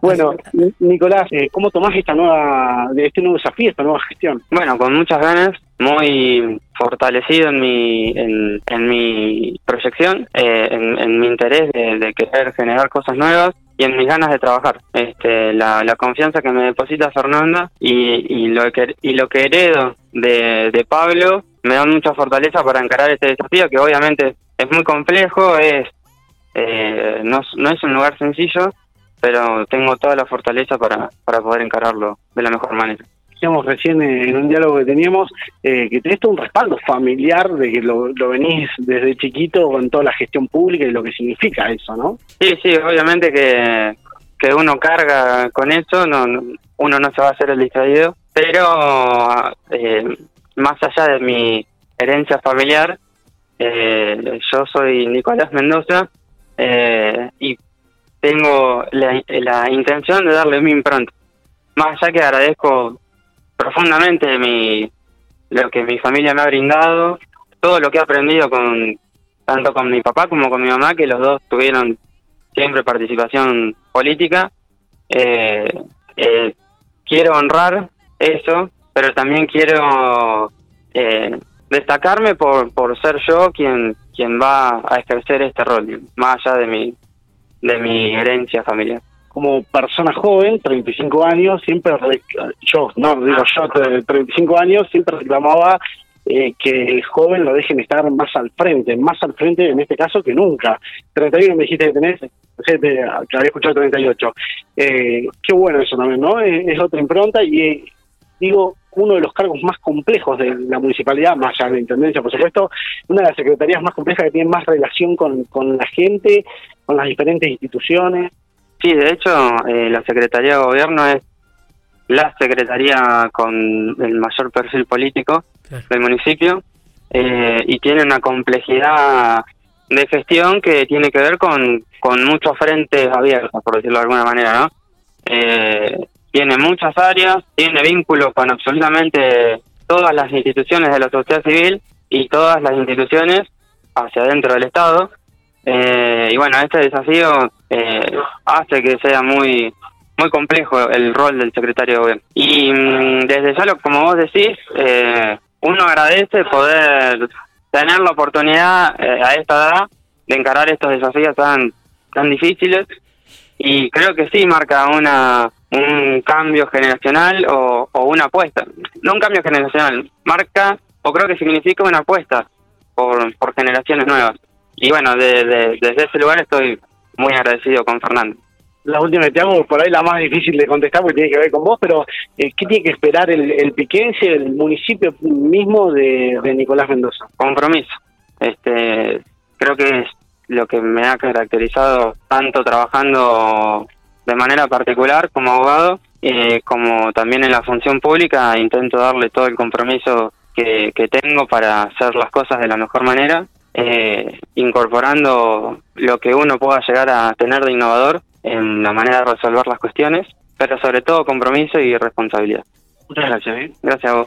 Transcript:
Bueno, Nicolás, ¿cómo tomás este nuevo desafío, esta nueva gestión? Bueno, con muchas ganas, muy fortalecido en mi proyección, en mi interés de querer generar cosas nuevas y en mis ganas de trabajar. La confianza que me deposita Fernanda y lo que heredo de Pablo me dan mucha fortaleza para encarar este desafío, que obviamente es muy complejo, no es un lugar sencillo, pero tengo toda la fortaleza para poder encararlo de la mejor manera. Decíamos recién en un diálogo que teníamos que tenés todo un respaldo familiar, de que lo venís desde chiquito con toda la gestión pública y lo que significa eso, ¿no? Sí, obviamente que uno carga con eso, uno no se va a hacer el distraído, pero más allá de mi herencia familiar, yo soy Nicolás Mendoza y tengo la intención de darle mi impronta. Más allá que agradezco profundamente lo que mi familia me ha brindado, todo lo que he aprendido tanto con mi papá como con mi mamá, que los dos tuvieron siempre participación política. Quiero honrar eso, pero también quiero destacarme por ser yo quien va a ejercer este rol, más allá de mi herencia familiar. Como persona joven, 35 años, siempre yo 35 años, siempre reclamaba que el joven lo dejen estar más al frente en este caso que nunca. 31 me dijiste que tenés, que había escuchado 38. Qué bueno eso también, ¿no? Es otra impronta y digo, uno de los cargos más complejos de la municipalidad, más allá de la intendencia, por supuesto, una de las secretarías más complejas, que tiene más relación con la gente, con las diferentes instituciones. Sí, de hecho, la Secretaría de Gobierno es la secretaría con el mayor perfil político del municipio, y tiene una complejidad de gestión que tiene que ver con muchos frentes abiertos, por decirlo de alguna manera, ¿no? Tiene muchas áreas, tiene vínculos con absolutamente todas las instituciones de la sociedad civil y todas las instituciones hacia adentro del Estado. Y bueno, este desafío hace que sea muy muy complejo el rol del secretario de Gobierno. Y desde ya, como vos decís, uno agradece poder tener la oportunidad a esta edad de encarar estos desafíos tan difíciles, y creo que sí marca un cambio generacional o una apuesta. No un cambio generacional, marca, o creo que significa una apuesta por generaciones nuevas. Y bueno, desde ese lugar estoy muy agradecido con Fernando. La última que te hago, por ahí la más difícil de contestar porque tiene que ver con vos, pero ¿qué tiene que esperar el piquense, el municipio mismo de Nicolás Mendoza? Compromiso. Creo que es lo que me ha caracterizado, tanto trabajando de manera particular como abogado, como también en la función pública. Intento darle todo el compromiso que tengo para hacer las cosas de la mejor manera, incorporando lo que uno pueda llegar a tener de innovador en la manera de resolver las cuestiones, pero sobre todo compromiso y responsabilidad. Muchas gracias. Gracias a vos.